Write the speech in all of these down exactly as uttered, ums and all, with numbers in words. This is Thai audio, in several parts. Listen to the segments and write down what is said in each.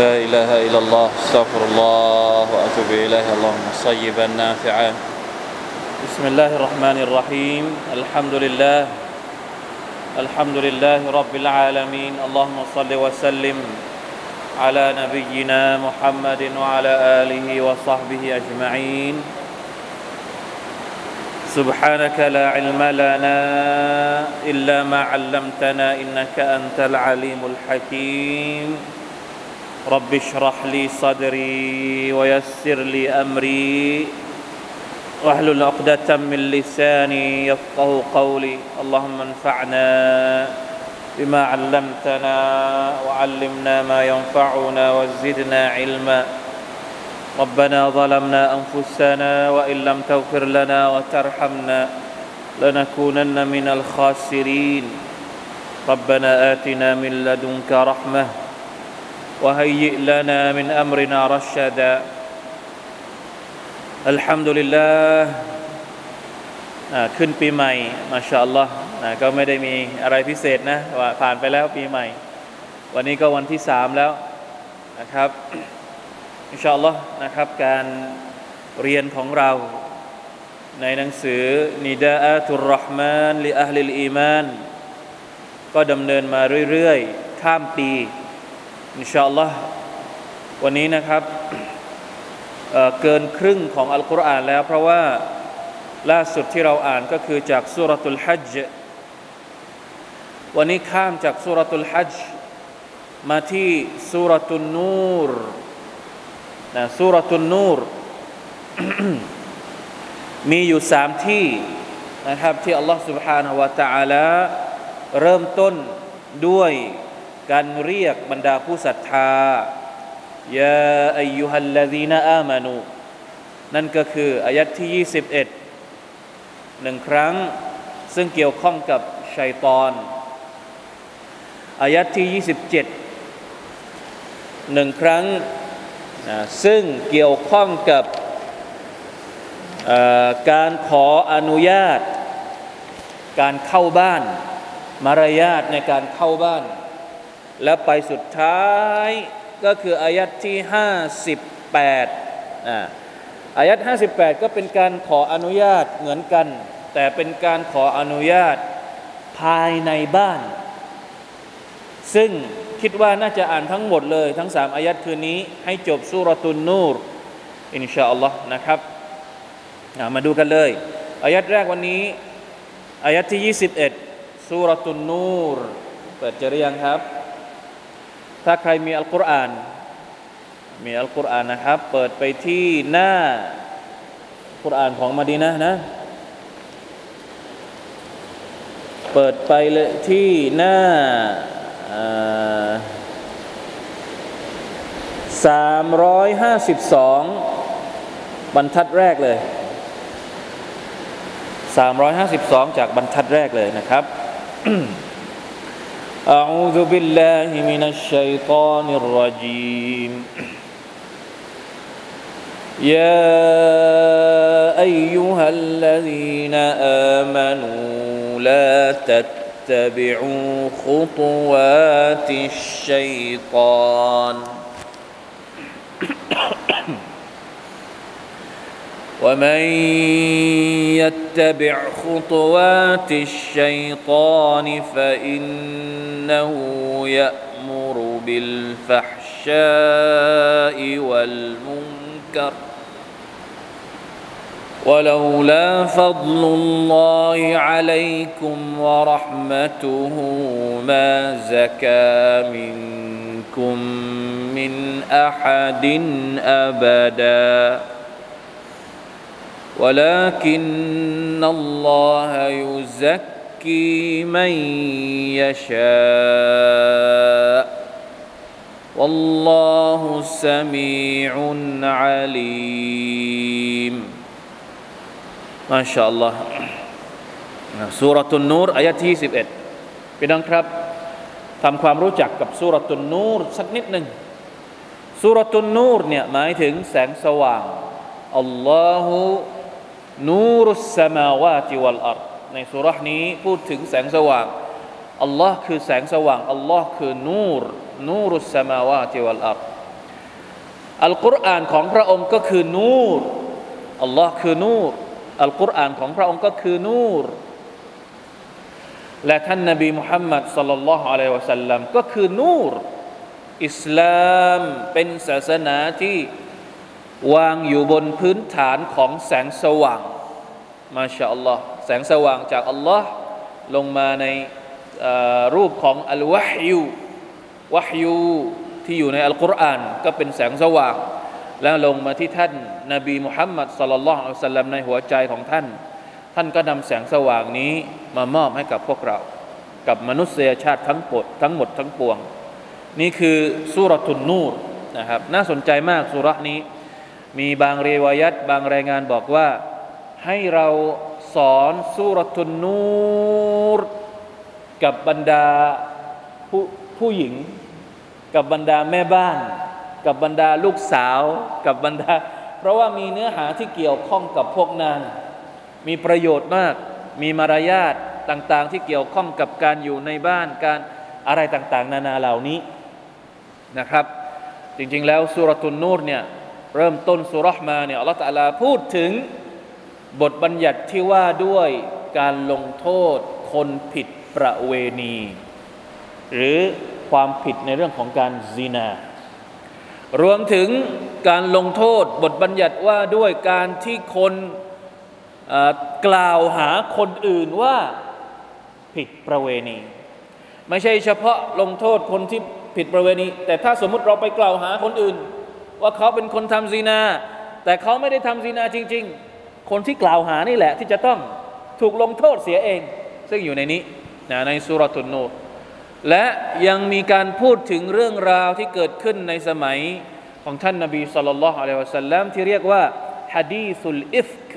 لا إله إلا الله استغفر الله وأتوب إليه اللهم صيبا نافعا بسم الله الرحمن الرحيم الحمد لله الحمد لله رب العالمين اللهم صل وسلم على نبينا محمد وعلى آله وصحبه أجمعين سبحانك لا علم لنا إلا ما علمتنا إنك أنت العليم الحكيم رب اشرح لي صدري ويسر لي أمري واحلل عقدة من لساني يفقهوا قولي اللهم انفعنا بما علمتنا وعلمنا ما ينفعنا وزدنا علما ربنا ظلمنا أنفسنا وإن لم تغفر لنا وترحمنا لنكونن من الخاسرين ربنا آتنا من لدنك رحمة وهيئ لنا من أمرنا رشداอัลฮัมดุลิลลาห์ขึ้นปีใหม่มาชาอัลลอฮ์ก็ไม่ได้มีอะไรพิเศษนะว่าผ่านไปแล้วปีใหม่วันนี้ก็วันที่สามแล้วนะครับอินชาอัลลอฮ์นะครับการเรียนของเราในหนังสือนิดาอัตุรเราะห์มานลิอัฮลิลอีมานก็ดำเนินมาเรื่อยๆข้ามปีอินชาอัลลอฮ์วันนี้นะครับเกินครึ่งของอัลกุรอานแล้วเพราะว่าล่าสุดที่เราอ่านก็คือจากซูเราะตุลฮัจญ์วันนี้ข้ามจากซูเราะตุลฮัจญ์มาที่ซูเราะตุนนูรนะซูเราะตุนนูร มีอยู่สามที่นะครับที่อัลลอฮฺ سبحانه และ تعالى เริ่มต้นด้วยการเรียกบรรดาผู้ศรัทธายาอัยยูฮัลลซีนาอามานูนั่นก็คืออายะห์ที่ยี่สิบเอ็ดหนึ่งครั้งซึ่งเกี่ยวข้องกับชัยฏอนอายะห์ที่ยี่สิบเจ็ดหนึ่งครั้งซึ่งเกี่ยวข้องกับการขออนุญาตการเข้าบ้านมารยาทในการเข้าบ้านและไปสุดท้ายก็คืออายัดที่ห้าสิบแปดอ่าอายัดห้าสิบแปดก็เป็นการขออนุญาตเหมือนกันแต่เป็นการขออนุญาตภายในบ้านซึ่งคิดว่าน่าจะอ่านทั้งหมดเลยทั้งสามอายัดคืนนี้ให้จบซูเราะตุนนูรอินชาอัลลอฮ์นะครับมาดูกันเลยอายัดแรกวันนี้อายัดที่ยี่สิบเอ็ดซูเราะตุนนูรเปิดเจอหรือยังครับถ้าใครมีอัลกุรอานมีอัลกุรอานนะครับเปิดไปที่หน้ากุรอานของมะดีนะห์นะเปิดไปเลยที่หน้าสามร้อยห้าสิบสองบรรทัดแรกเลยสามร้อยห้าสิบสองจากบรรทัดแรกเลยนะครับ أعوذ بالله من الشيطان الرجيم يا أيها الذين آمنوا لا تتبعوا خطوات الشيطان ومن يتبع خطوات الشيطان فإنه يأمر بالفحشاء والمنكر ولولا فضل الله عليكم ورحمته ما زكى منكم من أحد أبدا ولكن الله يزكي من يشاء والله سميع عليم ما شاء الله ซูเราะตุนนูรอายะห์ที่ยี่สิบเอ็ดพี่น้องครับทำความรู้จักกับซูเราะตุนนูรสักนิดหนึ่งซูเราะตุนนูรเนี่ยหมายถึงแสงสว่างอัลลอฮุนูรุสสมาวาติวัลอัรฎ์ในซูเราะห์นี้พูดถึงแสงสว่างอัลลอฮ์คือแสงสว่างอัลลอฮ์คือนูรนูรุสสมาวาติวัลอัรฎ์ อัลกุรอานของพระองค์ก็คือนูรอัลลอฮ์คือนูรอัลกุรอานของพระองค์ก็คือนูรและท่านนบีมุฮัมมัดศ็อลลัลลอฮุอะลัยฮิวะซัลลัมก็คือนูรอิสลามเป็นศาสนาที่วางอยู่บนพื้นฐานของแสงสว่างมาชาอัลลอฮ์แสงสว่างจากอัลลอฮ์ลงมาในรูปของอัลวะฮยูวะฮยูที่อยู่ในอัลกุรอานก็เป็นแสงสว่างแล้วลงมาที่ท่านนบีมุฮัมมัดศ็อลลัลลอฮุอะลัยฮิวะซัลลัมในหัวใจของท่านท่านก็นำแสงสว่างนี้มามอบให้กับพวกเรากับมนุษยชาติทั้งหมดทั้งหมดทั้งปวงนี่คือซูเราะตุนนูรนะครับน่าสนใจมากซูเราะห์นี้มีบางรีวายัตบางรายงานบอกว่าให้เราสอนซูเราะตุนนูรกับบรรดาผู้ผู้หญิงกับบรรดาแม่บ้านกับบรรดาลูกสาวกับบรรดาเพราะว่ามีเนื้อหาที่เกี่ยวข้องกับพวกนางมีประโยชน์มากมีมารยาทต่างๆที่เกี่ยวข้องกับการอยู่ในบ้านการอะไรต่างๆนานาเหล่านี้นะครับจริงๆแล้วซูเราะตุนนูรเนี่ยเริ่มต้นซูเราะห์มาเนี่ยอัลเลาะห์ตะอาลาพูดถึงบทบัญญัติที่ว่าด้วยการลงโทษคนผิดประเวณีหรือความผิดในเรื่องของการซินารวมถึงการลงโทษบทบัญญัติว่าด้วยการที่คนกล่าวหาคนอื่นว่าผิดประเวณีไม่ใช่เฉพาะลงโทษคนที่ผิดประเวณีแต่ถ้าสมมุติเราไปกล่าวหาคนอื่นว่าเขาเป็นคนทำซินาแต่เขาไม่ได้ทำซินาจริงๆคนที่กล่าวหานี่แหละที่จะต้องถูกลงโทษเสียเองซึ่งอยู่ในนี้นะในซูเราะตุนนูรและยังมีการพูดถึงเรื่องราวที่เกิดขึ้นในสมัยของท่านนบีศ็อลลัลลอฮุอะลัยฮิวะซัลลัมที่เรียกว่าหะดีษุลอิฟก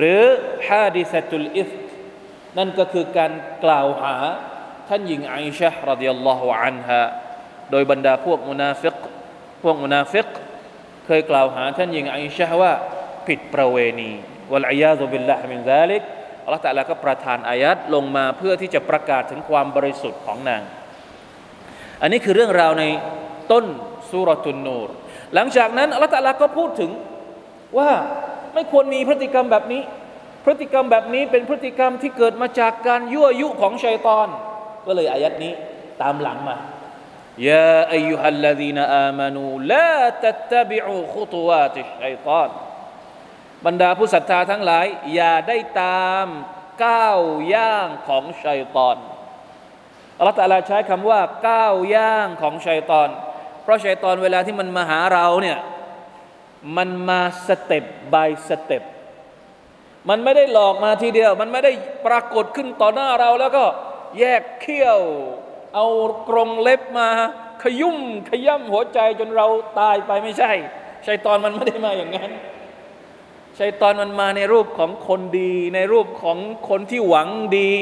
หรือฮาดิษะตุลอิฟกนั่นก็คือการกล่าวหาท่านหญิงไอชะฮ์รอฎิยัลลอฮุอันฮาโดยบรรดาพวกมุนาฟิกพวกมุนาฟิกเคยกล่าวหาท่านหญิงไอชะฮ์ว่าผิดประเวณีวัลอียาซุบิลลาฮ์มินซาลิกอัลเลาะห์ตะอาลาก็ประทานอายัดลงมาเพื่อที่จะประกาศถึงความบริสุทธิ์ของนางอันนี้คือเรื่องราวในต้นซูเราะตุนนูรหลังจากนั้นอัลเลาะห์ตะอาลาก็พูดถึงว่าไม่ควรมีพฤติกรรมแบบนี้พฤติกรรมแบบนี้เป็นพฤติกรรมที่เกิดมาจากการยั่วยุของชัยฏอนก็เลยอายัดนี้ตามหลังมายาอัยยูฮัลลซีนาอามานูลาตัตตะบิอูคุตุวาติชัยฏอนบรรดาผู้ศรัทธาทั้งหลายอย่าได้ตามก้าวย่างของชัยฏอนอัลเลาะห์ตะอาลาใช้คำว่าก้าวย่างของชัยฏอนเพราะชัยฏอนเวลาที่มันมาหาเราเนี่ยมันมาสเต็ป by สเต็ปมันไม่ได้หลอกมาทีเดียวมันไม่ได้ปรากฏขึ้นต่อหน้าเราแล้วก็แยกเขี้ยวเอากรงเล็บมาขยุ่มขย่ำหัวใจจนเราตายไปไม่ใช่ชัยฏอนมันไม่ได้มาอย่างนั้นชัยฏอนมันมาในรูปของคนดีในรูปของคนที่หวังดี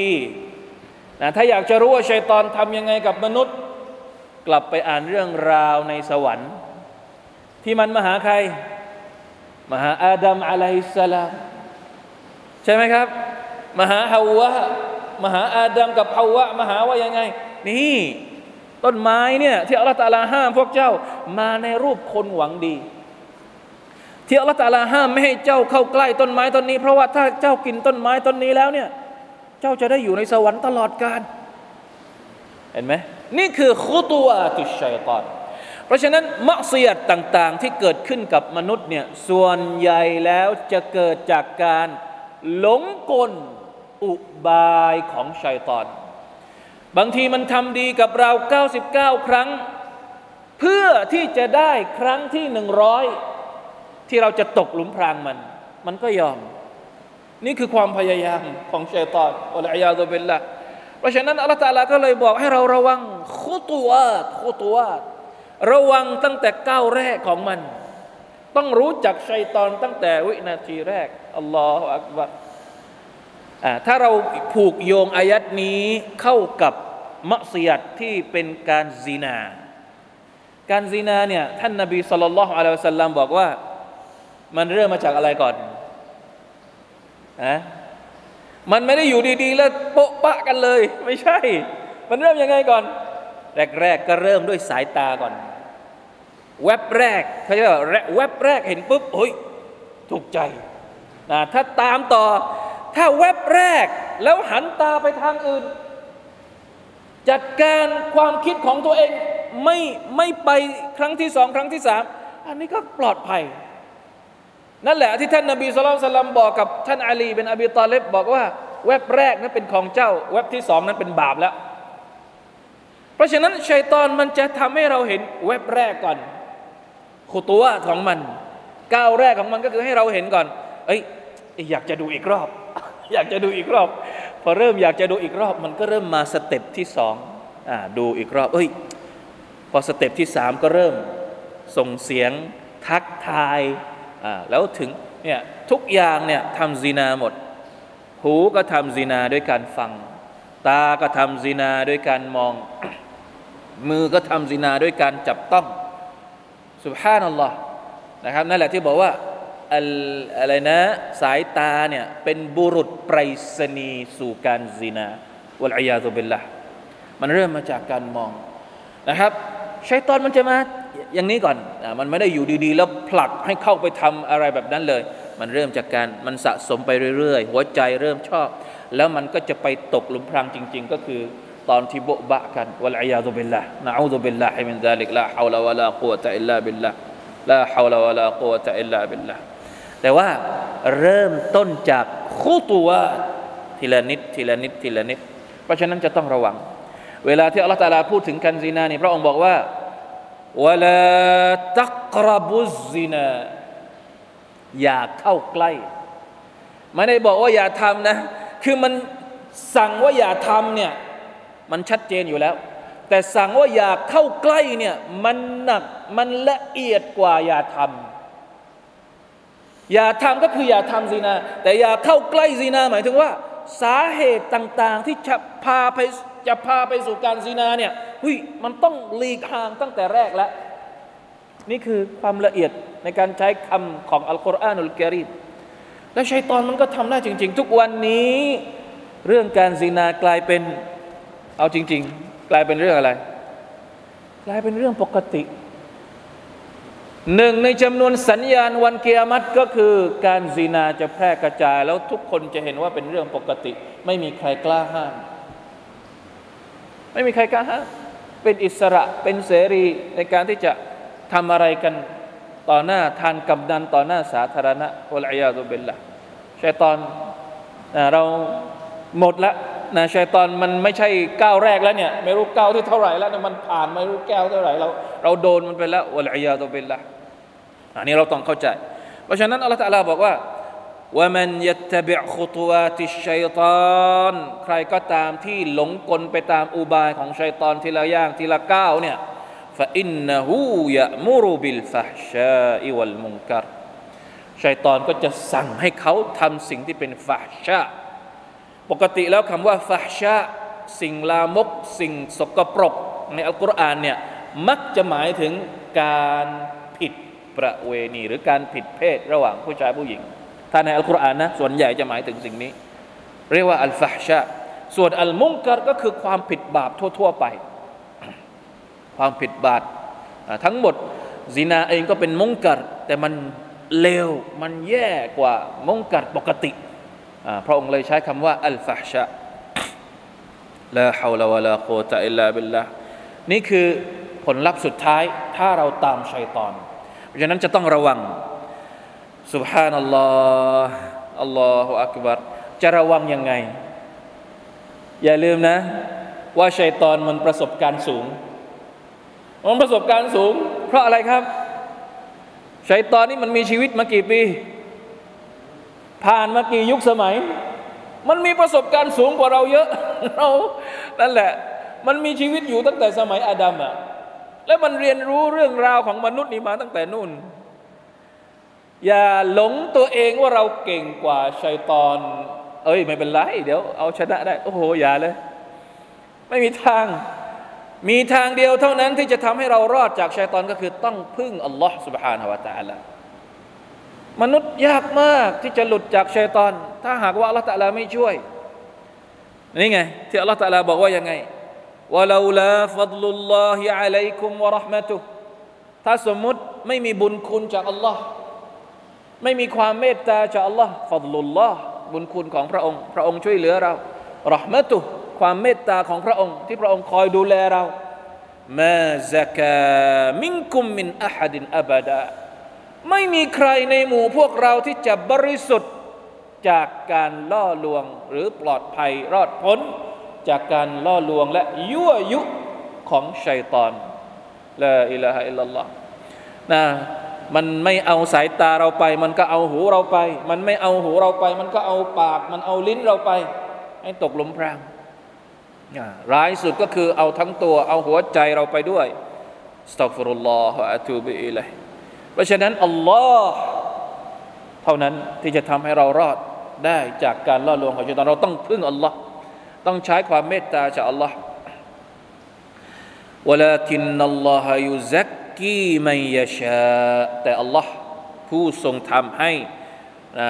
นะถ้าอยากจะรู้ว่าชัยฏอนทำยังไงกับมนุษย์กลับไปอ่านเรื่องราวในสวรรค์ที่มันมาหาใครมาหาอาดัมอะลัยฮิสสลามใช่ไหมครับมาหาฮาวะมาหาอาดัมกับฮาวะมาหาว่ายังไงนี่ต้นไม้เนี่ยที่อัลเลาะห์ตะอาลาห้ามพวกเจ้ามาในรูปคนหวังดีที่อัลเลาะห์ตะอาลาห้ามไม่ให้เจ้าเข้าใกล้ต้นไม้ต้นนี้เพราะว่าถ้าเจ้ากินต้นไม้ต้นนี้แล้วเนี่ยเจ้าจะได้อยู่ในสวรรค์ตลอดกาลเห็นไหมนี่คือคุตุวาตุชชัยฏอนเพราะฉะนั้นมะซียะฮ์ต่างๆที่เกิดขึ้นกับมนุษย์เนี่ยส่วนใหญ่แล้วจะเกิดจากการหลงกลอุบายของชัยฏอนบางทีมันทำดีกับเราเก้าสิบเก้าครั้งเพื่อที่จะได้ครั้งที่หนึ่งร้อยที่เราจะตกหลุมพรางมันมันก็ยอมนี่คือความพยายามของชัยฏอนอัลอียาซุบิลลาฮ์เพราะฉะนั้นอัลเลาะห์ตะอาลาก็เลยบอกให้เราระวังคุตุวาตคุตุวาตระวังตั้งแต่ก้าวแรกของมันต้องรู้จักชัยฏอนตั้งแต่วินาทีแรกอัลลอฮฺอักบัรอ่าถ้าเราผูกโยงอายัดนี้เข้ากับมักซิยัตที่เป็นการซินาการซินาเนี่ยท่านนบีศ็อลลัลลอฮุอะลัยฮิวะซัลลัมบอกว่ามันเริ่มมาจากอะไรก่อนอะมันไม่ได้อยู่ดีๆแล้วโปะปะกันเลยไม่ใช่มันเริ่มยังไงก่อนแรกๆก็เริ่มด้วยสายตาก่อน แวบแรกเขาเรียกว่าแวบแรกเห็นปุ๊บเฮ้ยถูกใจนะถ้าตามต่อถ้าแวบแรกแล้วหันตาไปทางอื่นจัดการความคิดของตัวเองไม่ไม่ไปครั้งที่สองครั้งที่สามอันนี้ก็ปลอดภัยนั่นแหละที่ท่านนบีศ็อลลัลลอฮุอะลัยฮิวะซัลลัมบอกกับท่านอาลีบินอบีฏอลิบบอกว่าเว็บแรกนั้นเป็นของเจ้าเว็บที่สองนั้นเป็นบาปแล้วเพราะฉะนั้นชัยฏอนมันจะทำให้เราเห็นเว็บแรกก่อนขุตัวของมันก้าวแรกของมันก็คือให้เราเห็นก่อนเอ้ยอยากจะดูอีกรอบอยากจะดูอีกรอบพอเริ่มอยากจะดูอีกรอบมันก็เริ่มมาสเต็ปที่สองอ่าดูอีกรอบเอ้ยพอสเต็ปที่สามก็เริ่มส่งเสียงทักทายอ่าแล้วถึงเนี่ยทุกอย่างเนี่ยทำซินาหมดหูก็ทำซินาด้วยการฟังตาก็ทำซินาด้วยการมอง มือก็ทำซินาด้วยการจับต้องซุบฮานัลลอฮ์นะครับนั่นแหละที่บอกว่าอะไรนะสายตาเนี่ยเป็นบุรุษไปรษณีย์สู่การซินาวัลอียาซุบิลลาห์มันเริ่มมาจากการมองนะครับชัยฏอนมันจะมาอย่างนี้ก่อนมันไม่ได้อยู่ดีๆแล้วผลักให้เข้าไปทำอะไรแบบนั้นเลยมันเริ่มจากการมันสะสมไปเรื่อยๆหัวใจเริ่มชอบแล้วมันก็จะไปตกหลุมพรางจริงๆก็คือตอนที่โบ๊ะบะกันวัลอียาซุบิลลาห์นะอูซุบิลลาฮิมินซาลิกลาฮาวละวะลากุวะตะอิลลาบิลลาห์ลาฮาวละวะลากุวะตะอิลลาบิลลาห์แต่ว่าเริ่มต้นจากขุตัวทีละนิดทีละนิดทีละนิดเพราะฉะนั้นจะต้องระวังเวลาที่อัลเลาะห์ตะอาลาพูดถึงการซินานี่พระองค์บอกว่าวะลาตักรบุซซินาอย่าเข้าใกล้ไม่ได้บอกว่าอย่าทำนะคือมันสั่งว่าอย่าทำเนี่ยมันชัดเจนอยู่แล้วแต่สั่งว่าอย่าเข้าใกล้เนี่ยมันหนักมันละเอียดกว่าอย่าทำอย่าทำก็คืออย่าทำซินาแต่อย่าเข้าใกล้ซินาหมายถึงว่าสาเหตุต่างๆที่จะพาไปจะพาไปสู่การซินาเนี่ยเฮ้ยมันต้องหลีกห่างตั้งแต่แรกแล้วนี่คือความละเอียดในการใช้คำของอัลกุรอานุลกะรีมและชัยฏอนมันก็ทำได้จริงๆทุกวันนี้เรื่องการซินากลายเป็นเอาจริงๆกลายเป็นเรื่องอะไรกลายเป็นเรื่องปกติหนึ่งในจำนวนสัญญาณวันกิยามะฮ์ก็คือการซินาจะแพร่กระจายแล้วทุกคนจะเห็นว่าเป็นเรื่องปกติไม่มีใครกล้าห้ามไม่มีใครกล้าห้ามเป็นอิสระเป็นเสรีในการที่จะทำอะไรกันต่อหน้าทานกำนันต่อหน้าสาธารณะวัลอียาซุบิลลาห์ชัยฏอนเราหมดละนะชัยฏอนมันไม่ใช่ก้าวแรกแล้วเนี่ยไม่รู้ก้าวที่เท่าไหร่แล้วมันผ่านไม่รู้แก้วเท่าไหร่เราเราโดนมันไปแล้ววัลอียาซุบิลลาห์อันนี้เราต้องเข้าใจเพราะฉะนั้นอัลเลาะห์ตะอาลาบอกว่าว่ามันยัตตะบิอฺขุตุวาติชชัยฏอนใครก็ตามที่หลงกลไปตามอุบายของชัยฏอนทีละย่างทีละก้าวเนี่ยفَإِنَّهُ يَأْمُرُ بِالْفَحْشَاءِ وَالْمُنْكَرِ ชัยฏอนก็จะสั่งให้เขาทำสิ่งที่เป็นฟะฮ์ชะปกติแล้วคำว่าฟะฮ์ชะสิ่งลามกสิ่งสกปรกในอัลกุรอานเนี่ยมักจะหมายถึงการผิดประเวณีหรือการผิดเพศระหว่างผู้ชายผู้หญิงถ้าในอัลกุรอานนะส่วนใหญ่จะหมายถึงสิ่งนี้เรียกว่าอัลฟะฮ์ชะส่วนอัลมุนกัรก็คือความผิดบาปทั่วๆไปความผิดบาปทั้งหมดซินาเองก็เป็นมุงกัรแต่มันเลวมันแย่กว่ามุงกัรปกติพระองค์เลยใช้คำว่าอัลฟะฮ์ชะลาฮาวละวะลากุวะตะอิลลาบิลลาห์นี่คือผลลัพธ์สุดท้ายถ้าเราตามชัยฏอนเพราะฉะนั้นจะต้องระวังซุบฮานัลลอฮ์อัลลอฮุอักบัรจะระวังยังไงอย่าลืมนะว่าชัยฏอนมันประสบการณ์สูงมันประสบการณ์สูงเพราะอะไรครับชัยฏอนนี่มันมีชีวิตมากี่ปีผ่านมากี่ยุคสมัยมันมีประสบการณ์สูงกว่าเราเยอะเรานั่นแหละมันมีชีวิตอยู่ตั้งแต่สมัยอาดัมอะแล้วมันเรียนรู้เรื่องราวของมนุษย์นี่มาตั้งแต่นู่นอย่าหลงตัวเองว่าเราเก่งกว่าชัยฏอนเอ้ยไม่เป็นไรเดี๋ยวเอาชนะได้โอ้โหอย่าเลยไม่มีทางมีทางเดียวเท่านั้นที่จะทำให้เรารอดจากชัยฏอนก็คือต้องพึ่งอัลลอฮ์ سبحانه และ تعالى มนุษย์ยากมากที่จะหลุดจากชัยฏอนถ้าหากว่าอัลลอฮ์ تعالى ไม่ช่วยนี่ไงที่อัลลอฮ์ تعالى บอกว่ายังไง ولولا فضل الله عليكم ورحمته ถ้าสมมุติไม่มีบุญคุณจากอัลลอฮ์ไม่มีความเมตตาจากอัลลอฮ์ฟัฎลุลลอฮ์บุญคุณของพระองค์พระองค์ช่วยเหลือเราเราะห์มะตุฮ์ความเมตตาของพระองค์ที่พระองค์คอยดูแลเรามาซะกามินกุมมินอะฮัดอะบะดาไม่มีใครในหมู่พวกเราที่จะบริสุทธิ์จากการล่อลวงหรือปลอดภัยรอดพ้นจากการล่อลวงและยั่วยุของชัยฏอนลาอิลาฮะอิลลัลลอฮ์นะมันไม่เอาสายตาเราไปมันก็เอาหูเราไปมันไม่เอาหูเราไปมันก็เอาปากมันเอาลิ้นเราไปให้ตกหลุมพรางร้ายสุดก็คือเอาทั้งตัวเอาหัวใจเราไปด้วยอัสตัฆฟิรุลลอฮ์วะอะตูบิอิลัยฮ์เพราะฉะนั้นอัลลอฮ์เท่านั้นที่จะทำให้เรารอดได้จากการล่อลวงของชัยฏอนเราต้องพึ่งอัลลอฮ์ต้องใช้ความเมตตาจากอัลลอฮ์วะลากินนัลลอฮะยุซักกี่มัยยะชาแต่อัลลอฮ์ผู้ทรงทำให้นะ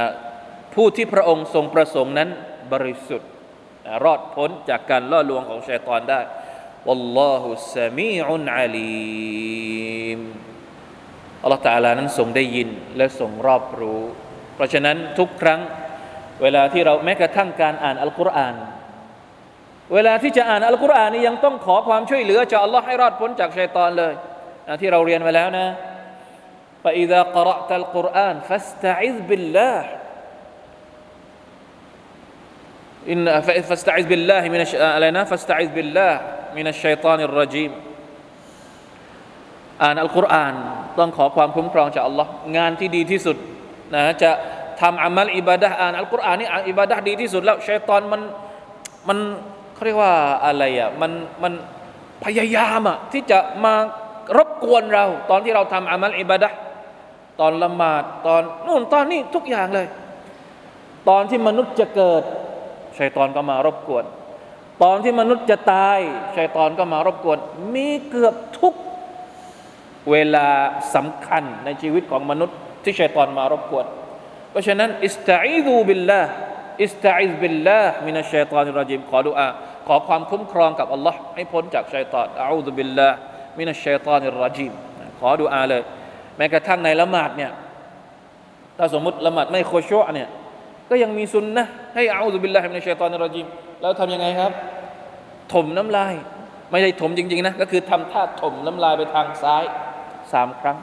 ผู้ที่พระองค์ทรงประสงค์นั้นบริสุทธิ์นะรอดพ้นจากการล่อลวงของชัยฏอนได้วัลลอฮุสะมีอุนอะลีมอัลลอฮ์ตะอาลานั้นทรงได้ยินและทรงรอบรู้เพราะฉะนั้นทุกครั้งเวลาที่เราแม้กระทั่งการอ่านอัลกุรอานเวลาที่จะอ่านอัลกุรอานนี่ยังต้องขอความช่วยเหลือจากอัลลอฮ์ให้รอดพ้นจากชัยฏอนเลยนะที่เราเรียนมาแล้วนะ فإذا قرأت القرآن فاستعذ بالله إن فاستعذ بالله من علينا فاستعذ بالله من الشيطان الرجيم อ่านอัลกุรอานต้องขอความคุ้มครองจากอัลลอฮ์งานที่ดีที่สุดนะจะทำอามัลอิบาดะห์อ่านอัลกุรอานนี่อ่านอิบาดะห์ดีที่สุดแล้วชัยฏอนมันมันเขาเรียกว่าอะไรอ่ะมันมันพยายามอ่ะที่จะมารบกวนเราตอนที่เราทำอามัลอิบาดะห์ตอนละหมาดตอนนู่นตอนนี้ทุกอย่างเลยตอนที่มนุษย์จะเกิดชัยฏอนก็มารบกวนตอนที่มนุษย์จะตายชัยฏอนก็มารบกวนมีเกือบทุกเวลาสำคัญในชีวิตของมนุษย์ที่ชัยฏอนมารบกวนเพราะฉะนั้นอิสตะอีซูบิลลาห์อิสตะอีซบิลลาห์มินัชชัยฏอนิรรจีมขอดุอาขอความคุ้มครองกับอัลลอฮ์ให้พ้นจากชัยฏอนอะอูซุบิลลาห์มินัชชัยฏอนิรรจีมขอดุอาเลยแม้กระทั่งในละหมาดเนี่ยถ้าสมมุติละหมาดไม่คุชูอ์เนี่ยก็ยังมีซุนนะห์ให้อะอูซุบิลลาห์มินัชชัยฏอนิรรจีมแล้วทำยังไงครับถมน้ำลายไม่ใช่ถมจริงๆนะก็คือทำท่าถมน้ำลายไปทางซ้ายสามครั้ง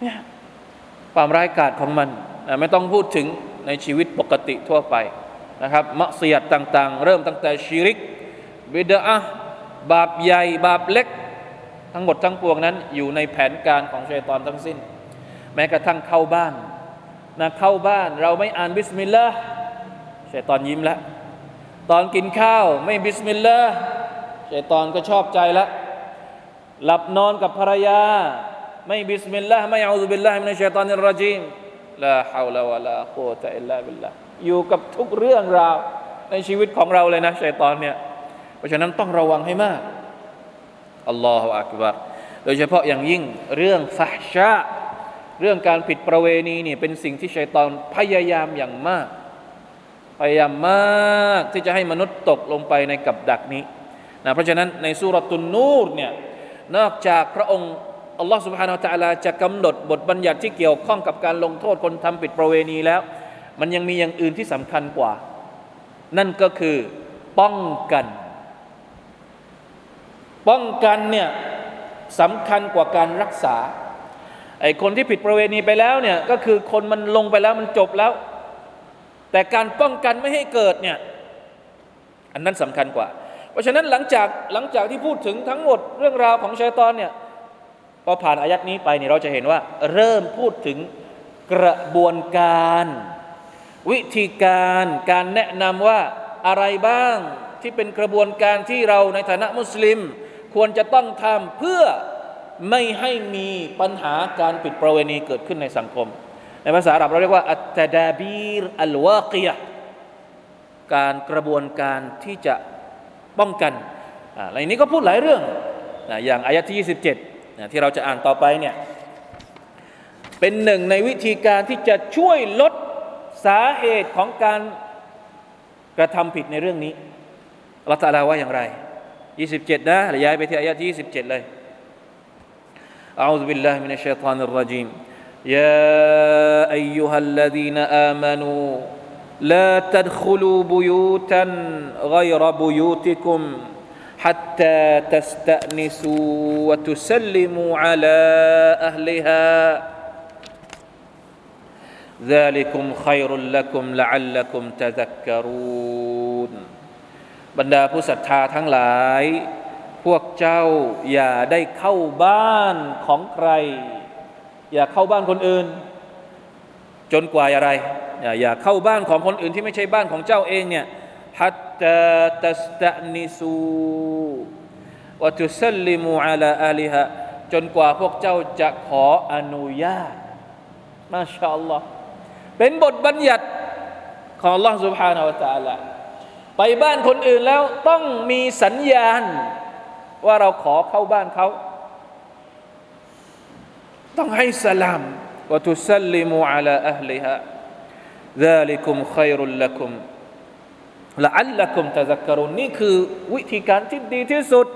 เนี่ยความร้ายกาจของมันไม่ต้องพูดถึงในชีวิตปกติทั่วไปนะครับมักเสียดต่างๆเริ่มตั้งแต่ชิริกบิดอะห์บาปใหญ่บาปเล็กทั้งหมดทั้งปวงนั้นอยู่ในแผนการของชัยฏอนทั้งสิ้นแม้กระทั่งเข้าบ้านนะเข้าบ้านเราไม่อ่านบิสมิลลาห์ชัยฏอนยิ้มละตอนกินข้าวไม่บิสมิลลาห์ชัยฏอนก็ชอบใจละหลับนอนกับภรรยาไม่บิสมิลลาห์ไม่อะอูซุบิลลาห์มินัชชัยฏอนิรรจีมลาฮาวลาวะลากุวะตะอิลลาบิลลาห์อยู่กับทุกเรื่องราวในชีวิตของเราเลยนะชัยฏอนเนี่ยเพราะฉะนั้นต้องระวังให้มากอัลลอฮุอักบัรโดยเฉพาะอย่างยิ่งเรื่องฟะห์ชะเรื่องการผิดประเวณีนี่เป็นสิ่งที่ชัยฏอนพยายามอย่างมากพยายามมากที่จะให้มนุษย์ตกลงไปในกับดักนี้นะเพราะฉะนั้นในซูเราะตุนนูรเนี่ยนอกจากพระองค์อัลลอฮ์ سبحانه และ تعالى จะกำหนดบทบัญญัติที่เกี่ยวข้องกับการลงโทษคนทำผิดประเวณีแล้วมันยังมีอย่างอื่นที่สำคัญกว่านั่นก็คือป้องกันป้องกันเนี่ยสำคัญกว่าการรักษาไอ้คนที่ผิดประเวณีไปแล้วเนี่ยก็คือคนมันลงไปแล้วมันจบแล้วแต่การป้องกันไม่ให้เกิดเนี่ยอันนั้นสำคัญกว่าเพราะฉะนั้นหลังจากหลังจากที่พูดถึงทั้งหมดเรื่องราวของชัยฏอนเนี่ยพอผ่านอายัดนี้ไปเนี่ยเราจะเห็นว่าเริ่มพูดถึงกระบวนการวิธีการการแนะนำว่าอะไรบ้างที่เป็นกระบวนการที่เราในฐานะมุสลิมควรจะต้องทำเพื่อไม่ให้มีปัญหาการผิดประเวณีเกิดขึ้นในสังคมในภาษาอาหรับเราเรียกว่าอัตตะดาบีรอัลวากิยะห์การกระบวนการที่จะป้องกันอะไรนี้ก็พูดหลายเรื่องอย่างอายะห์ที่ยี่สิบเจ็ดที่เราจะอ่านต่อไปเนี่ยเป็นหนึ่งในวิธีการที่จะช่วยลดสาเหตุของการกระทำผิดในเรื่องนี้อัลลอฮฺตะอาลาว่าอย่างไรยี่สิบเจ็ดนะย้ายไปที่อายะห์ที่ยี่สิบเจ็ดเลย أعوذ بالله من الشيطان الرجيم يا أيها الذين آمنوا لا تدخلوا بيوتا غير بيوتكم حتى تستأنسوا وتسلموا على أهلها ذلكم خير لكم لعلكم تذكرون บรรดาผู้ศรัทธาทั้งหลายพวกเจ้าอย่าได้เข้าบ้านของใครอย่าเข้าบ้านคนอื่นจนกว่าอะไรอย่าเข้าบ้านของคนอื่นที่ไม่ใช่บ้านของเจ้าเองเนี่ยฮัตตาตัสตะนิซูวะตุซัลลิมูอะลาอาลิฮะจนกว่าพวกเจ้าจะขออนุญาตมาชาอัลลอฮ์เป็นบทบัญญัติของ Allah سبحانه และ تعالى ไปบ้านคนอื่นแล้วต้องมีสัญญาณว่าเราขอเข้าบ้านเขาต้องให้สลามวะตุซัลลิมูอะลาอะห์ลิฮะซาลิกุมค็อยรุลละกุมละอัลละกุมตะซักกะรุนนี่คือวิธีการที่ดีที่สุด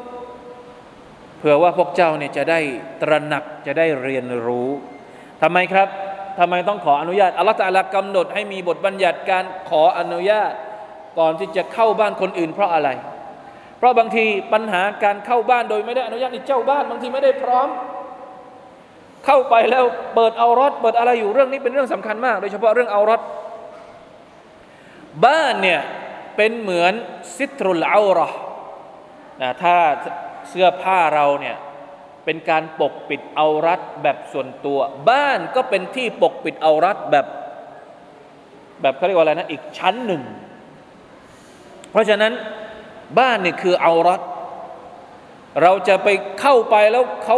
เพื่อว่าพวกเจ้าเนี่ยจะได้ตระหนักจะได้เรียนรู้ทำไมครับทำไมต้องขออนุญาตอัลเลาะห์ตะอาลากำหนดให้มีบทบัญญัติการขออนุญาตก่อนที่จะเข้าบ้านคนอื่นเพราะอะไรเพราะบางทีปัญหาการเข้าบ้านโดยไม่ได้อนุญาตเจ้าบ้านบางทีไม่ได้พร้อมเข้าไปแล้วเปิดเอารถเปิดอะไรอยู่เรื่องนี้เป็นเรื่องสำคัญมากโดยเฉพาะเรื่องเอารถบ้านเนี่ยเป็นเหมือนซิตรุลเอาเราะห์นะถ้าเสื้อผ้าเราเนี่ยเป็นการปกปิดเอารัดแบบส่วนตัวบ้านก็เป็นที่ปกปิดเอารัดแบบแบบเขาเรียกว่าอะไรนะอีกชั้นหนึ่งเพราะฉะนั้นบ้านนี่คือเอารัดเราจะไปเข้าไปแล้วเขา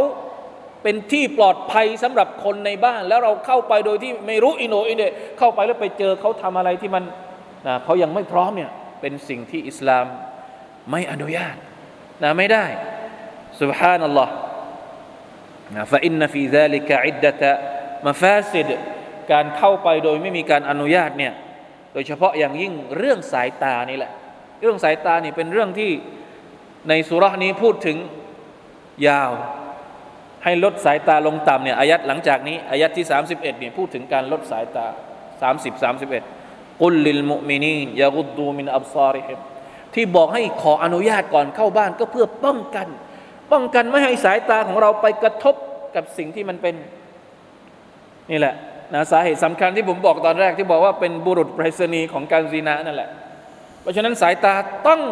เป็นที่ปลอดภัยสำหรับคนในบ้านแล้วเราเข้าไปโดยที่ไม่รู้อิโนอินเดเข้าไปแล้วไปเจอเขาทำอะไรที่มันนะเขายังไม่พร้อมเนี่ยเป็นสิ่งที่อิสลามไม่อนุญาตนะไม่ได้ซุบฮานัลลอฮ์นะ فإن في ذلك عدة مفاسد การเข้าไปโดยไม่มีการอนุญาตเนี่ยโดยเฉพาะอย่างยิ่งเรื่องสายตานี่แหละเรื่องสายตานี่เป็นเรื่องที่ในซูเราะห์นี้พูดถึงยาวให้ลดสายตาลงต่ำเนี่ยอายัดหลังจากนี้อายัดที่สามสิบเอ็ดเนี่ยพูดถึงการลดสายตาสามสิบ สามสิบเอ็ดกุลลิลมุอ์มินีนยะกุดดูมินอับซาริฮิมที่บอกให้ขออนุญาตก่อนเข้าบ้านก็เพื่อป้องกันป้องกันไม่ให้สายตาของเราไปกระทบกับสิ่งที่มันเป็นนี่แหละนะสาเหตุสำคัญที่ผมบอกตอนแรกที่บอกว่าเป็นบุรุษไปรษณีย์ของการซินานั่นแหละเพราะฉะนั้นสายตาต้อง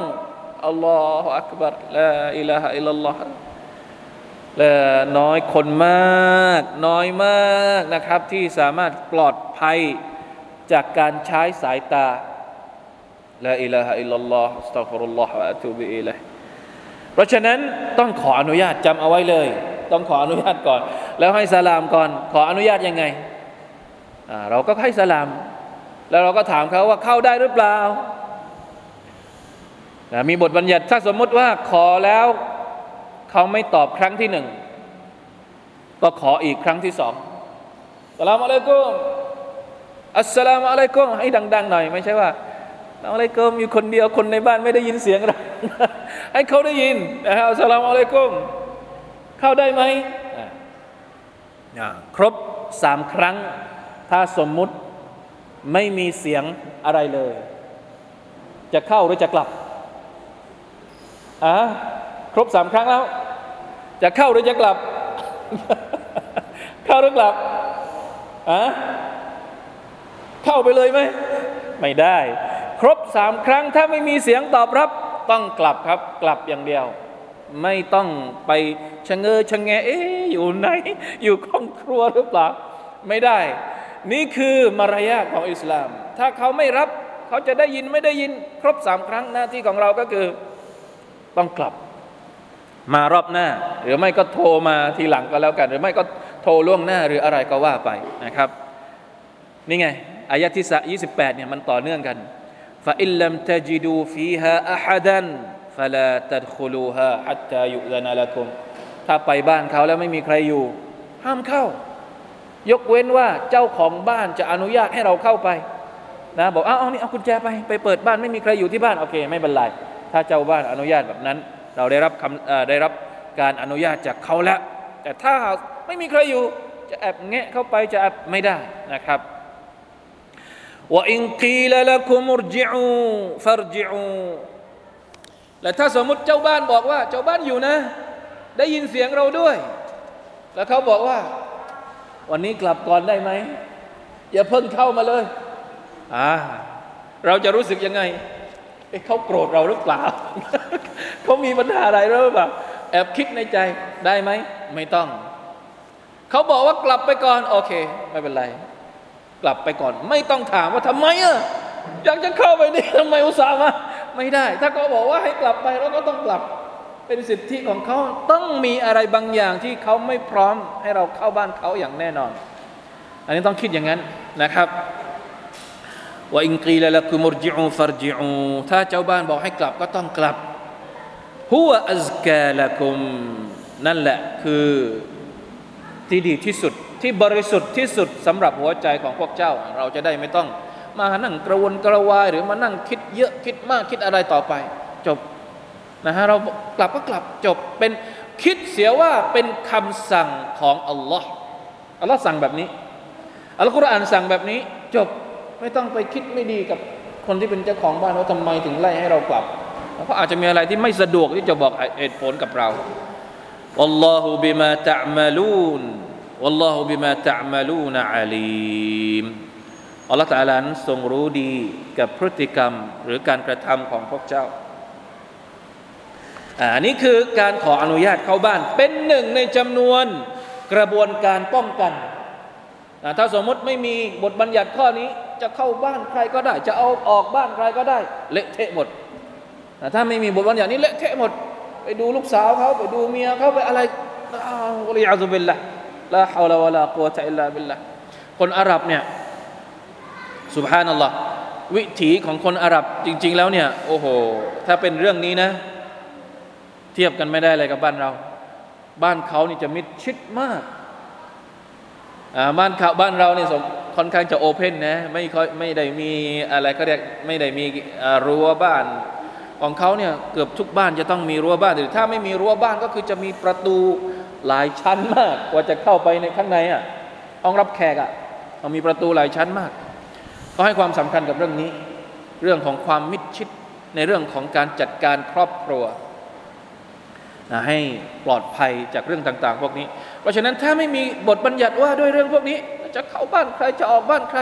อัลลอฮฺอักบัรลาอิลาฮะอิลลัลลอฮฺและน้อยคนมากน้อยมากนะครับที่สามารถปลอดภัยจากการใช้สายตาลาอิลาฮะอิลลัลลอฮฺอัสตัฆฟิรุลลอฮฺวะอะตูบิอิลัยฮฺเพราะฉะนั้นต้องขออนุญาตจำเอาไว้เลยต้องขออนุญาตก่อนแล้วให้สลามก่อนขออนุญาตยังไงอ่าเราก็ให้สลามแล้วเราก็ถามเขาว่าเข้าได้หรือเปล่านะมีบทบัญญัติถ้าสมมติว่าขอแล้วเขาไม่ตอบครั้งที่หนึ่งก็ขออีกครั้งที่สองอัสสลามุอะลัยกุมอัสสลามุอะลัยกุมให้ดังๆหน่อยไม่ใช่ว่าอะไรก็มีคนเดียวคนในบ้านไม่ได้ยินเสียงเราให้เขาได้ยินนะครับอัสสลามุอะลัยกุมเข้าได้ไหมครบสามครั้งถ้าสมมุติไม่มีเสียงอะไรเลยจะเข้าหรือจะกลับอ่ะครบสามครั้งแล้วจะเข้าหรือจะกลับ เข้าหรือกลับอ่ะเข้าไปเลยไหมไม่ได้ครบสามครั้งถ้าไม่มีเสียงตอบรับต้องกลับครับกลับอย่างเดียวไม่ต้องไปชะเง้อชะแงเอ๊ะอยู่ไหนอยู่ห้องครัวหรือเปล่าไม่ได้นี่คือมารยาทของอิสลามถ้าเขาไม่รับเขาจะได้ยินไม่ได้ยินครบสามครั้งหน้าที่ของเราก็คือต้องกลับมารอบหน้าหรือไม่ก็โทรมาทีหลังก็แล้วกันหรือไม่ก็โทรล่วงหน้าหรืออะไรก็ว่าไปนะครับนี่ไงอายะที่ยี่สิบแปดเนี่ยมันต่อเนื่องกันفَإِنْ لَمْ تَجِدُوا فِيهَا أَحَدًا فَلَا تَدْخُلُوهَا حَتَّى يُؤْذَنَ لَكُمْถ้าไปบ้านเขาแล้วไม่มีใครอยู่ห้ามเข้ายกเว้นว่าเจ้าของบ้านจะอนุญาตให้เราเข้าไปนะบอกอ้าวนี่เอากุญแจไปไปเปิดบ้านไม่มีใครอยู่ที่บ้านโอเคไม่เป็นไรถ้าเจ้าบ้านอนุญาตแบบนั้นเราได้รับคำได้รับการอนุญาตจากเขาแล้วแต่ถ้า ไม่มีใครอยู่จะแอบแงะเข้าไปจะแอบไม่ได้นะครับวะอินกีลละกุมุรจิอูฟัรจิอูและถ้าสมมติเจ้าบ้านบอกว่าเจ้าบ้านอยู่นะได้ยินเสียงเราด้วยแล้วเขาบอกว่าวันนี้กลับก่อนได้ไหมอย่าเพิ่งเข้ามาเลยอ่าเราจะรู้สึกยังไงเอ๊ะเขาโกรธเราหรือเปล่า เขามีปัญหาอะไรหรือเปล่าแอบคิดในใจได้ไหมไม่ต้องเขาบอกว่ากลับไปก่อนโอเคไม่เป็นไรกลับไปก่อนไม่ต้องถามว่าทำไมอ่ะอยากจะเข้าไปนี่ทำไมอุตส่าห์มาไม่ได้ถ้าเขาบอกว่าให้กลับไปเราก็ต้องกลับเป็นสิทธิของเขาต้องมีอะไรบางอย่างที่เขาไม่พร้อมให้เราเข้าบ้านเขาอย่างแน่นอนอันนี้ต้องคิดอย่างนั้นนะครับว่าอินกีลละกุมุรจิอูฟัรจิอูถ้าเจ้าบ้านบอกให้กลับก็ต้องกลับฮุวะอัซกาละกุมนั่นแหละคือที่ดีที่สุดที่บริสุทธิ์ที่สุดสำหรับหัวใจของพวกเจ้าเราจะได้ไม่ต้องมานั่งกระวนกระวายหรือมานั่งคิดเยอะคิดมากคิดอะไรต่อไปจบนะฮะเรากลับก็กลับจบเป็นคิดเสียว่าเป็นคำสั่งของอัลลอฮ์อัลลอฮ์สั่งแบบนี้อัลกุรอานสั่งแบบนี้จบไม่ต้องไปคิดไม่ดีกับคนที่เป็นเจ้าของบ้านว่าทำไมถึงไล่ให้เรากลับเพราะอาจจะมีอะไรที่ไม่สะดวกที่จะบอกเหตุผลกับเราวัลลอฮุบิมาตะอ์มะลูนวัลลอฮุบิมาตะอ์มะลูนอาลีมอัลลอฮฺตะอาลานั้นทรงรู้ดีกับพฤติกรรมหรือการกระทำของพวกเจ้าอันนี้คือการขออนุญาตเข้าบ้านเป็นหนึ่งในจำนวนกระบวนการป้องกันถ้าสมมติไม่มีบทบัญญัติข้อนี้จะเข้าบ้านใครก็ได้จะเอาออกบ้านใครก็ได้เละเทะหมดถ้าไม่มีบทบัญญัตินี้เละเทะหมดไปดูลูกสาวเขาไปดูเมียเขาไปอะไรวะลีอะซุบิลละลาฮาวละวะลากุวะตะอิลลาบิลละคนอาหรับเนี่ยซุบฮานัลลอฮ์วิถีของคนอาหรับจริงๆแล้วเนี่ยโอ้โหถ้าเป็นเรื่องนี้นะเทียบกันไม่ได้เลยกับบ้านเราบ้านเขานี่จะมิดชิดมากอ่าบ้านเขาบ้านเราเนี่ยค่อนข้างจะโอเพ่นนะไม่ค่อยไม่ได้มีอะไรก็เรียกไม่ได้มีรั้วบ้านของเขาเนี่ยเกือบทุกบ้านจะต้องมีรั้วบ้านหรือถ้าไม่มีรั้วบ้านก็คือจะมีประตูหลายชั้นมากกว่าจะเข้าไปในข้างในอ่ะห้องรับแขกอ่ะเขามีประตูหลายชั้นมากก็ให้ความสำคัญกับเรื่องนี้เรื่องของความมิดชิดในเรื่องของการจัดการครอบครัวให้ปลอดภัยจากเรื่องต่างๆพวกนี้เพราะฉะนั้นถ้าไม่มีบทบัญญัติว่าด้วยเรื่องพวกนี้จะเข้าบ้านใครจะออกบ้านใคร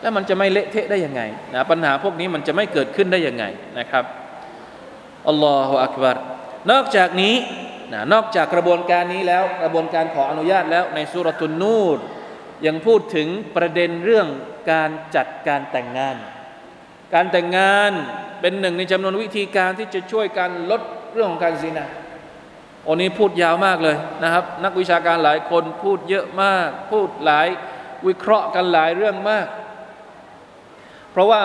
แล้วมันจะไม่เละเทะได้ยังไงนะปัญหาพวกนี้มันจะไม่เกิดขึ้นได้ยังไงนะครับอัลลอฮฺอักบัรนอกจากนี้นะนอกจากกระบวนการนี้แล้วกระบวนการขออนุญาตแล้วในซูเราะตุนนูรยังพูดถึงประเด็นเรื่องการจัดการแต่งงานการแต่งงานเป็นหนึ่งในจำนวนวิธีการที่จะช่วยการลดเรื่องของการซินาอันนี้พูดยาวมากเลยนะครับนักวิชาการหลายคนพูดเยอะมากพูดหลายวิเคราะห์กันหลายเรื่องมากเพราะว่า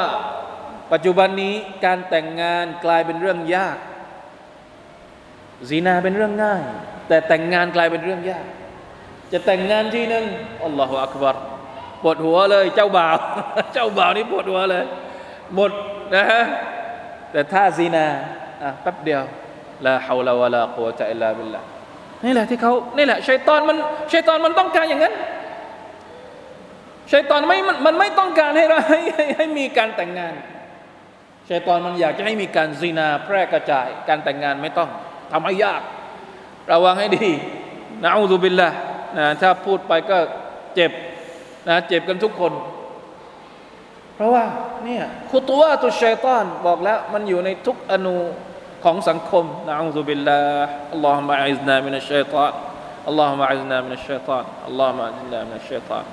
ปัจจุบันนี้การแต่งงานกลายเป็นเรื่องยากซินาเป็นเรื่องง่ายแต่แต่งงานกลายเป็นเรื่องยากจะแต่งงานทีนึงอัลลอฮฺอักบัรปวดหัวเลยเจ้าบ่าวเจ้าบ่าวนี่ปวดหัวเลยหมดนะฮะแต่ถ้าซินาอ่ะแป๊บเดียวลาฮาวลาวะลากุวะตะอิลลาบิลละห์นี่แหละที่เขานี่แหละชัยฏอนมันชัยฏอนมันต้องการอย่างนั้นชัยฏอนไม่มันไม่ต้องการให้เราให้ให้มีการแต่งงานชัยฏอนมันอยากจะให้มีการซินาแพร่กระจายการแต่งงานไม่ต้องทำให้ยากระวังให้ดีนะอูซุบิลละห์นะถ้าพูดไปก็เจ็บนะเจ็บกันทุกคนเพราะว่าเนี่ยคุตุวาตุชัยฏอนบอกแล้วมันอยู่ในทุกอนูของสังคมนะอูซุบิลลาห์อัลลอฮุมะอิซนามินัชชัยฏอนอัลลอฮุมะอิซนามินัชชัยฏอนอัลลอฮุมะอิซนามินัชชัยฏอน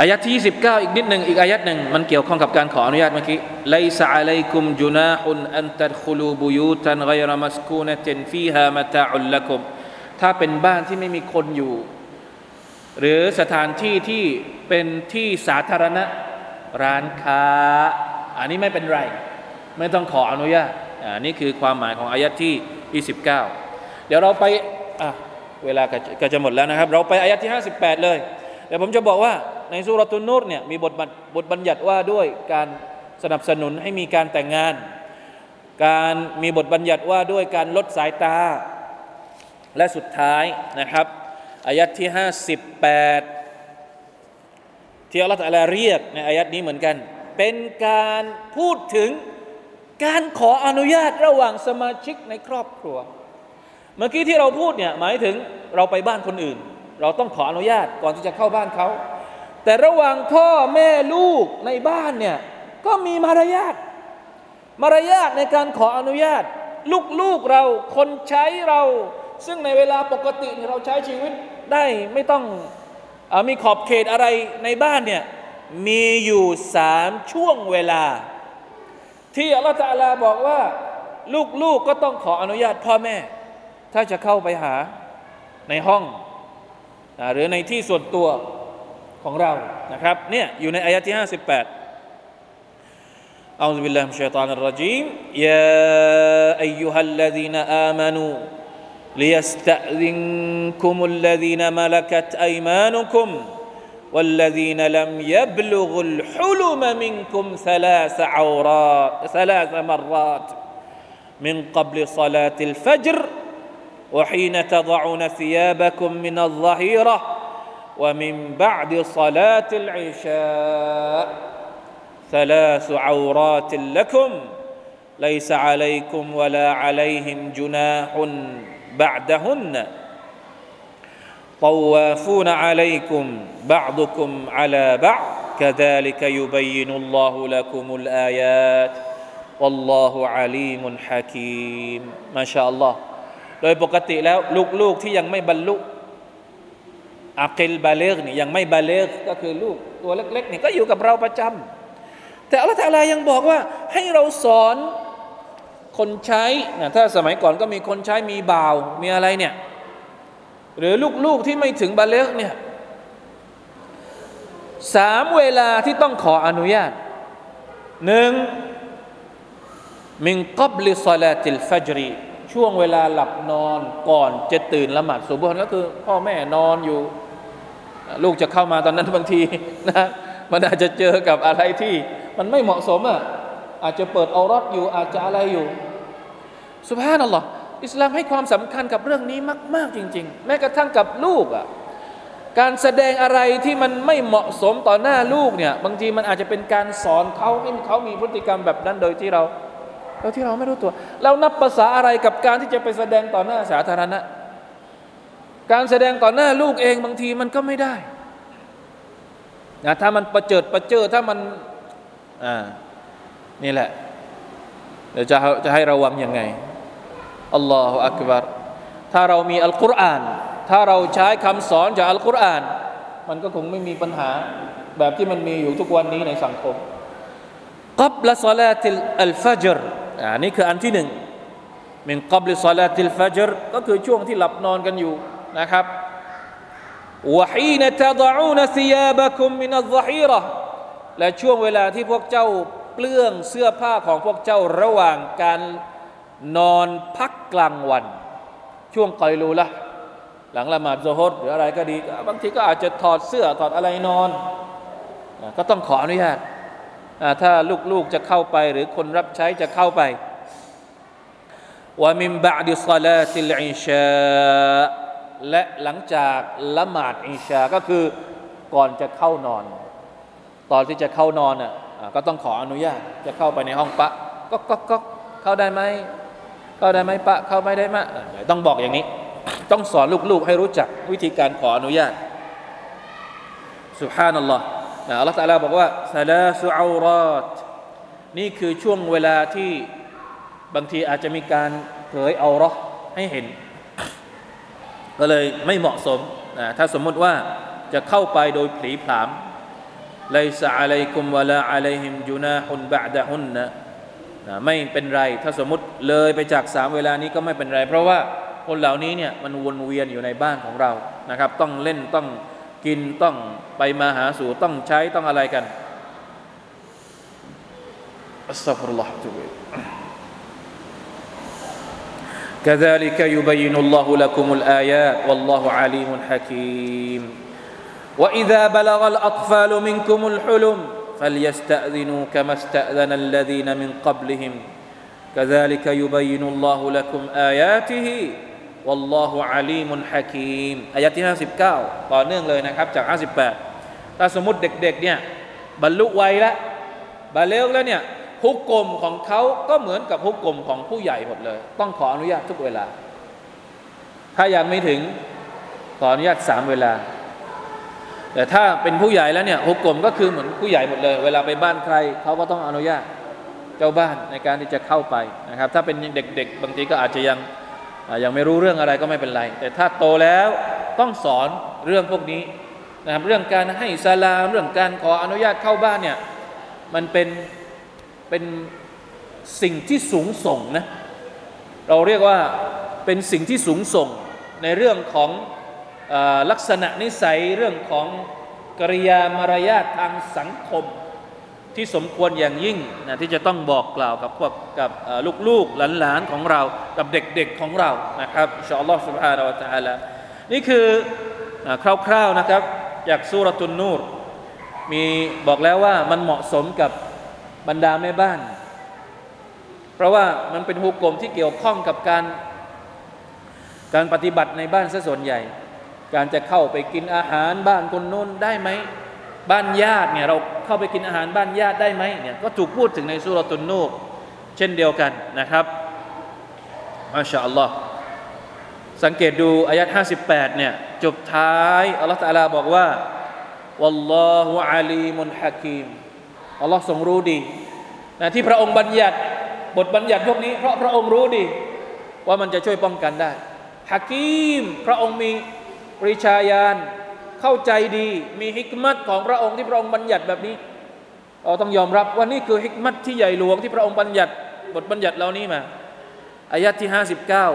อายะห์ที่ยี่สิบเก้าอีกนิดนึงอีกอายะห์นึงมันเกี่ยวข้องกับการขออนุญาตเมื่อกี้ไลซะอะลัยกุมจุนาฮุนอันตัดคุลูบุยูตันฆอยรมัสกูนะตันฟีฮามะตาอุลละกุมถ้าเป็นบ้านที่ไม่มีคนอยู่หรือสถานที่ที่เป็นที่สาธารณะร้านค้าอันนี้ไม่เป็นไรไม่ต้องขออนุญาตอ่านี่คือความหมายของอายะห์ที่ยี่สิบเก้าเดี๋ยวเราไปอ่ะเวลาก็จะหมดแล้วนะครับเราไปอายะห์ที่ห้าสิบแปดเลยเดี๋ยวผมจะบอกว่าในซูเราะตุนนูรเนี่ยมีบทบัญบทบัญญัติว่าด้วยการสนับสนุนให้มีการแต่งงานการมีบทบัญญัติว่าด้วยการลดสายตา และสุดท้ายนะครับอายัดที่ห้าสิบแปดที่อัลเลาะห์ตะอาลาเรียกในอายัดนี้เหมือนกันเป็นการพูดถึงการขออนุญาตระหว่างสมาชิกในครอบครัวเมื่อกี้ที่เราพูดเนี่ยหมายถึงเราไปบ้านคนอื่นเราต้องขออนุญาตก่อนที่จะเข้าบ้านเขาแต่ระหว่างพ่อแม่ลูกในบ้านเนี่ยก็มีมารยาทมารยาทในการขออนุญาตลูกๆเราคนใช้เราซึ่งในเวลาปกติเราใช้ชีวิตได้ไม่ต้องเอ่อมีขอบเขตอะไรในบ้านเนี่ยมีอยู่สามช่วงเวลาที่อัลเลาะห์ตะอาลาบอกว่าลูกๆก็ต้องขออนุญาตพ่อแม่ถ้าจะเข้าไปหาในห้องหรือในที่ส่วนตัวของเรานะครับเนี่ยอยู่ในอายะที่ห้าสิบแปดأعوذ بالله من الشيطان الرجيم يا أيها الذين آمنوا ليستأذنكم الذين ملكت أيمانكم والذين لم يبلغوا الحلم منكم ثلاث عورات ثلاث مرات من قبل صلاة الفجر وحين تضعون ثيابكم من الظهيرة ومن بعد صلاة العشاء ثلاث عورات لكم ليس عليكم ولا عليهم جناح بعدهن طوافون عليكم بعضكم على بعض كذلك يبين الله لكم الآيات والله عليم حكيم ما شاء الله โดยปกติแล้วลูกๆที่ยังไม่บรรลุอักิลบาลิฆนี่ยังไม่บาลิฆก็คือลูกตัวเล็กๆนี่ก็อยู่กับเราประจำแต่อัลเลาะห์ตะอาลายังบอกว่าให้เราสอนคนใช้นะถ้าสมัยก่อนก็มีคนใช้มีบ่าวมีอะไรเนี่ยหรือลูกๆที่ไม่ถึงบาลิฆเนี่ยสามเวลาที่ต้องขออนุญาตหนึ่งมินกับลิศอลาติลฟัจรีช่วงเวลาหลับนอนก่อนจะตื่นละหมาดซุบฮ์ก็คือพ่อแม่นอนอยู่ลูกจะเข้ามาตอนนั้นบางทีนะมันอาจจะเจอกับอะไรที่มันไม่เหมาะสมอ่ะอาจจะเปิดเอารอดอยู่อาจจะอะไรอยู่ซุบฮานัลลอฮ์อิสลามให้ความสำคัญกับเรื่องนี้มากๆจริงๆแม้กระทั่งกับลูกอ่ะการแสดงอะไรที่มันไม่เหมาะสมต่อหน้าลูกเนี่ยบางทีมันอาจจะเป็นการสอนเขาให้เขามีพฤติกรรมแบบนั้นโดยที่เราโดยที่เราไม่รู้ตัวเรานับภาษาอะไรกับการที่จะไปแสดงต่อหน้าสาธารณะการแสดงต่อหน้าลูกเองบางทีมันก็ไม่ได้นะถ้ามันประเจิดประเจอถ้ามันอ่านี่แหละเดี๋ยวจะจะให้ระวังยังไงอัลลอฮฺอักบัรถ้าเรามีอัลกุรอานถ้าเราใช้คำสอนจากอัลกุรอานมันก็คงไม่มีปัญหาแบบที่มันมีอยู่ทุกวันนี้ในสังคมกับละศอลาติอัลฟัจรอ่านี่คืออันที่หนึ่งมินกับละศอลาติอัลฟัจรก็คือช่วงที่หลับนอนกันอยู่นะครับوحين تضعون ثيابكم من الظهيرة และช่วงเวลาที่พวกเจ้าเปลื้องเสื้อผ้าของพวกเจ้าระหว่างการนอนพักกลางวันช่วงกอยลูละหลังละหมาดซุฮรหรืออะไรก็ดีบางทีก็อาจจะถอดเสื้อถอดอะไรนอนก็ต้องขออนุญาตถ้าลูกๆจะเข้าไปหรือคนรับใช้จะเข้าไปวะมินบะอ์ดิศอลาติลอิชาและหลังจากละหมาดอิชาก็คือก่อนจะเข้านอนตอนที่จะเข้านอนอ่ะก็ต้องขออนุญาตจะเข้าไปในห้องปะก๊อกก๊อกก๊อกเข้าได้ไหมเข้าได้ไหมปะเข้าไม่ได้มะต้องบอกอย่างนี้ต้องสอนลูกๆให้รู้จักวิธีการขออนุญาตซุบฮานัลลอฮ์อัลเลาะห์ตะอาลาบอกว่าซะลาซุเอาราตนี่คือช่วงเวลาที่บางทีอาจจะมีการเผยเอาเราะห์ให้เห็นก็เลยไม่เหมาะสมนะถ้าสมมุติว่าจะเข้าไปโดยผลีผลามไลซะอะลัยกุมวะลาอะลัยฮิมจุนาฮุนบะอ์ดะฮุนนะไม่เป็นไรถ้าสมมุติเลยไปจากสามเวลานี้ก็ไม่เป็นไรเพราะว่าคนเหล่านี้เนี่ยมันวนเวียนอยู่ในบ้านของเรานะครับต้องเล่นต้องกินต้องไปมาหาสู่ต้องใช้ต้องอะไรกันอัสตัฆฟิรุลลอฮฺكذلك يبين الله لكم الآيات والله عليم حكيم وإذا بلغ الأطفال منكم الحلم فليستأذنوا كما استأذن الذين من قبلهم كذلك يبين الله لكم آياته วัลลอฮุอาลีมุนฮะกีมอายะที่ห้าสิบเก้าต่อเนื่องเลยนะครับจากห้าสิบแปดถ้าสมมุติเด็กๆเนี่ยบรรลุวัยแล้วบาเลกแล้วเนี่ยฮุกกลมของเขาก็เหมือนกับฮุกกลมของผู้ใหญ่หมดเลยต้องขออนุญาตทุกเวลาถ้ายังไม่ถึงขออนุญาตสามเวลาแต่ถ้าเป็นผู้ใหญ่แล้วเนี่ยฮุกกลมก็คือเหมือนผู้ใหญ่หมดเลยเวลาไปบ้านใครเขาก็ต้องอนุญาตเจ้าบ้านในการที่จะเข้าไปนะครับถ้าเป็นเด็กๆบางทีก็อาจจะยังยังไม่รู้เรื่องอะไรก็ไม่เป็นไรแต่ถ้าโตแล้วต้องสอนเรื่องพวกนี้นะครับเรื่องการให้ซะลามเรื่องการขออนุญาตเข้าบ้านเนี่ยมันเป็นเป็นสิ่งที่สูงส่งนะเราเรียกว่าเป็นสิ่งที่สูงส่งในเรื่องของเอ่อลักษณะนิสัยเรื่องของกริยามารยาททางสังคมที่สมควรอย่างยิ่งนะที่จะต้องบอกกล่าวกับพวกกับลูกๆหลานๆของเรากับเด็กๆของเรานะครับอินชาอัลลอฮฺซุบฮานะฮูวะตะอาลานี่คือคร่าวๆนะครับจากซูเราะตุนนูรมีบอกแล้วว่ามันเหมาะสมกับบรรดาแม่บ้านเพราะว่ามันเป็นฮุกกลมที่เกี่ยวข้องกับการการปฏิบัติในบ้านซะส่วนใหญ่การจะเข้าไปกินอาหารบ้านคนนู้นได้ไหมบ้านญาติเนี่ยเราเข้าไปกินอาหารบ้านญาติได้ไหมเนี่ยก็ถูกพูดถึงในซูเราะตุนนูรเช่นเดียวกันนะครับมาชาอัลลอฮ์สังเกตดูอายะห์ห้าสิบแปดเนี่ยจบท้ายอัลลอฮ์ตะอาลาบอกว่าวัลลอฮุอาลีมุนฮะกีมอัลลอฮ์ทรงรู้ดีนะที่พระองค์บัญญัติบทบัญญัติพวกนี้เพราะพระองค์รู้ดีว่ามันจะช่วยป้องกันได้ฮะกีมพระองค์มีปริชาญาณเข้าใจดีมีฮิกมัตของพระองค์ที่พระองค์บัญญัติแบบนี้เราต้องยอมรับว่านี่คือฮิกมัตที่ใหญ่หลวงที่พระองค์บัญญัติบทบัญญัติเหล่านี้มาอายะห์ที่ห้าสิบเก้า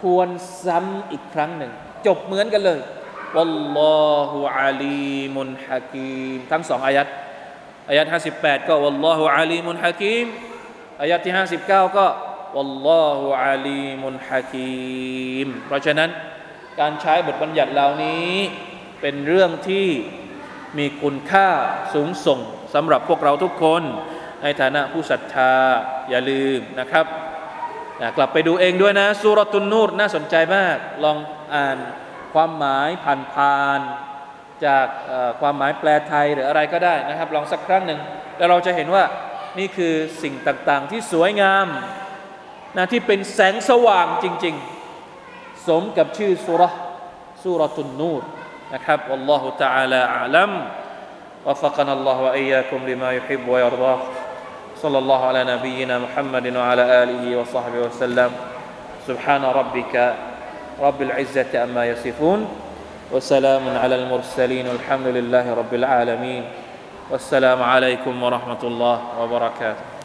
ทวนซ้ำอีกครั้งหนึ่งจบเหมือนกันเลยวัลลอฮุอาลีมุนฮะกีมทั้งสองอายะห์อายะห์ห้าสิบแปดก็วัลลอฮุอาลีมุนฮะกีมอายะห์ที่ห้าสิบเก้าก็วัลลอฮุอาลีมุนฮะกีมเพราะฉะนั้นการใช้บทบัญญัติเหล่านี้เป็นเรื่องที่มีคุณค่าสูงส่งสำหรับพวกเราทุกคนในฐานะผู้ศรัทธาอย่าลืมนะครับกลับไปดูเองด้วยนะซูเราะตุนนูรน่าสนใจมากลองอ่านความหมายผ่านๆจากความหมายแปลไทยหรืออะไรก็ได้นะครับลองสักครั้งหนึ่งแล้วเราจะเห็นว่านี่คือสิ่งต่างๆที่สวยงามนะที่เป็นแสงสว่างจริงๆสมกับชื่อซูเราะห์ซูเราะตุนนูรนะครับอัลลอฮฺ تعالى أعلم وفقنا الله وإياكم لما يحب ويرضى صلى الله على نبينا محمد وعلى آله وصحبه وسلم سبحان ربك رب العزة عما يصفون وسلام على المرسلين والحمد لله رب العالمين والسلام عليكم ورحمة الله وبركاته